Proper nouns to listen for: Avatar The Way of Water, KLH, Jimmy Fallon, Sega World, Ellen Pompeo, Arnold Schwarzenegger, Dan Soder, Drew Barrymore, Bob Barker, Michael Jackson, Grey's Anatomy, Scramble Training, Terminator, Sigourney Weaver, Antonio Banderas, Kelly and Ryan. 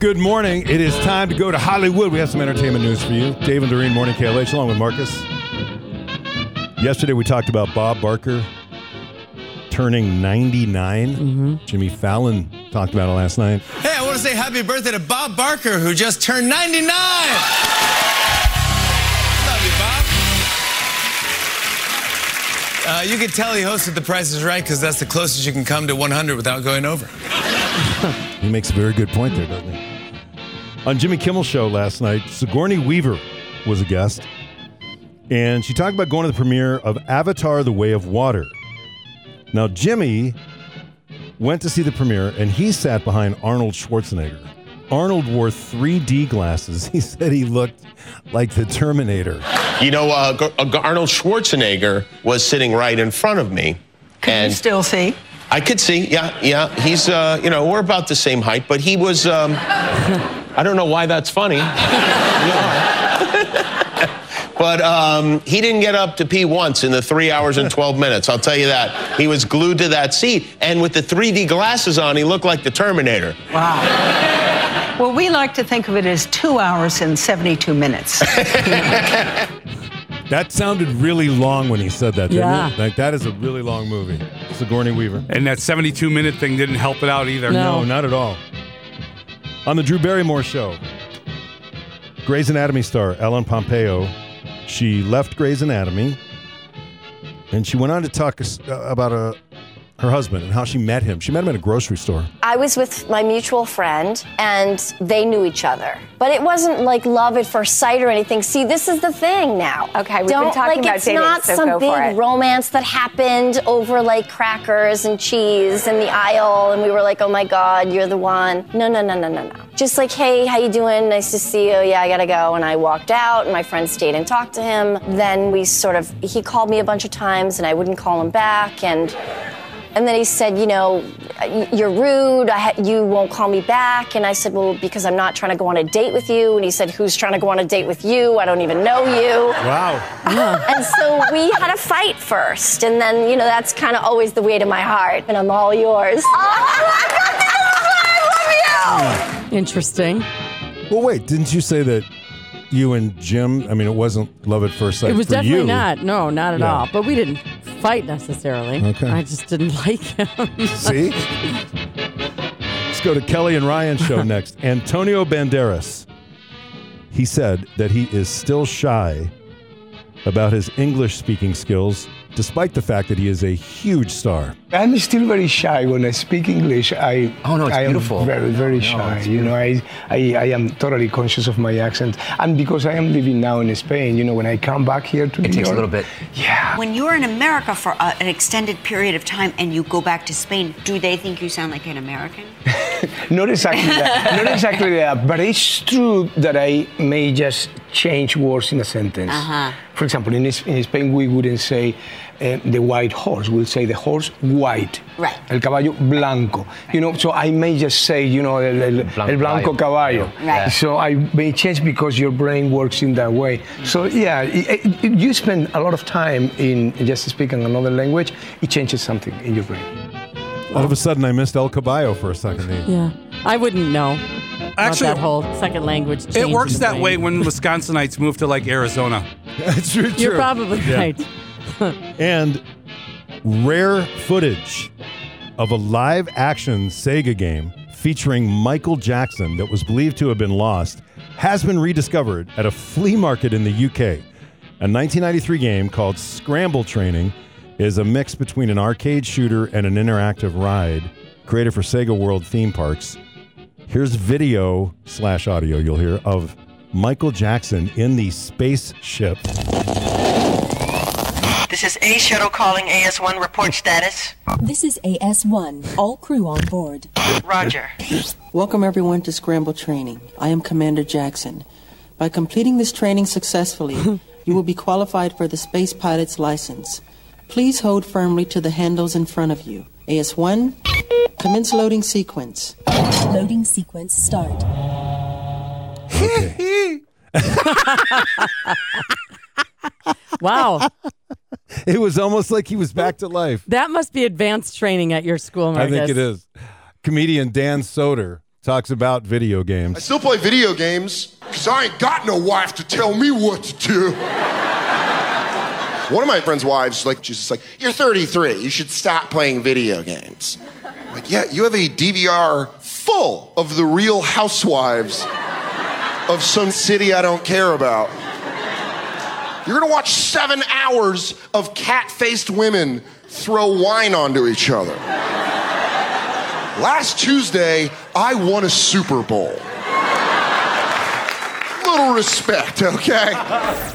Good morning. It is time to go to Hollywood. We have some entertainment news for you. Dave and Doreen, Morning KLH, along with Marcus. Yesterday we talked about Bob Barker turning 99. Mm-hmm. Jimmy Fallon talked about it last night. Hey, I want to say happy birthday to Bob Barker, who just turned 99. Love you, Bob. You could tell he hosted The Price is Right because that's the closest you can come to 100 without going over. He makes a very good point there, doesn't he? On Jimmy Kimmel's show last night, Sigourney Weaver was a guest, and she talked about going to the premiere of Avatar The Way of Water. Now, Jimmy went to see the premiere, and he sat behind Arnold Schwarzenegger. Arnold wore 3D glasses. He said he looked like the Terminator. You know, Arnold Schwarzenegger was sitting right in front of me. Can you still see? I could see, yeah. He's, you know, we're about the same height, but he was, I don't know why that's funny. But he didn't get up to pee once in the 3 hours and 12 minutes, I'll tell you that. He was glued to that seat, and with the 3D glasses on, he looked like the Terminator. Wow. Well, we like to think of it as 2 hours and 72 minutes. That sounded really long when he said that, didn't it? Like, that is a really long movie. Sigourney Weaver. And that 72-minute thing didn't help it out either. No, not at all. On the Drew Barrymore show, Grey's Anatomy star Ellen Pompeo, she left Grey's Anatomy, and she went on to talk about her husband and how she met him. She met him at a grocery store. I was with my mutual friend, and they knew each other. But it wasn't like love at first sight or anything. See, this is the thing now. Okay, we've been talking about dating, so go for it. It's not some big romance that happened over, like, crackers and cheese in the aisle, and we were like, oh, my God, you're the one. No. Just like, hey, how you doing? Nice to see you. Yeah, I gotta go. And I walked out, and my friend stayed and talked to him. Then we he called me a bunch of times, and I wouldn't call him back, And then he said, you know, you're rude, you won't call me back. And I said, well, because I'm not trying to go on a date with you. And he said, who's trying to go on a date with you? I don't even know you. Wow. And so we had a fight first. And then, you know, that's kind of always the way to my heart. And I'm all yours. Oh, my God, I love you! Interesting. Well, wait, didn't you say that you and Jim, I mean, it wasn't love at first sight for you? It was definitely not. No, not at all. But we didn't fight necessarily. Okay. I just didn't like him. See? Let's go to Kelly and Ryan's show next. Antonio Banderas. He said that he is still shy about his English-speaking skills, despite the fact that he is a huge star. I'm still very shy when I speak English. I am very, very shy. You know, I am totally conscious of my accent. And because I am living now in Spain, you know, when I come back here to New York... It takes a little bit. Yeah. When you're in America for an extended period of time and you go back to Spain, do they think you sound like an American? Not exactly that. But it's true that I may just change words in a sentence. Uh-huh. For example, in Spain, we wouldn't say the white horse. We'll say the horse white. Right. El caballo blanco. Right. You know, so I may just say, you know, el blanco caballo. Right. So I may change because your brain works in that way. Mm-hmm. So, yeah, you spend a lot of time in just speaking another language, it changes something in your brain. All of a sudden, I missed El Caballo for a second. Yeah. I wouldn't know. Actually, that whole second language change. It works that way when Wisconsinites move to, like, Arizona. That's true. You're probably right. And rare footage of a live-action Sega game featuring Michael Jackson that was believed to have been lost has been rediscovered at a flea market in the UK. A 1993 game called Scramble Training is a mix between an arcade shooter and an interactive ride created for Sega World theme parks. Here's video/audio you'll hear of Michael Jackson in the spaceship. This is A shuttle calling AS1. Report status. This is AS1. All crew on board. Roger. Welcome everyone to Scramble Training. I am Commander Jackson. By completing this training successfully, you will be qualified for the space pilot's license. Please hold firmly to the handles in front of you. AS1, commence loading sequence. Loading sequence start. Okay. Wow. It was almost like he was back to life. That must be advanced training at your school, Marcus. I think it is. Comedian Dan Soder talks about video games. I still play video games because I ain't got no wife to tell me what to do. One of my friend's wives, like, she's just like, you're 33, you should stop playing video games. I'm like, yeah, you have a DVR full of the Real Housewives of some city I don't care about. You're gonna watch 7 hours of cat-faced women throw wine onto each other. Last Tuesday, I won a Super Bowl. Little respect, okay?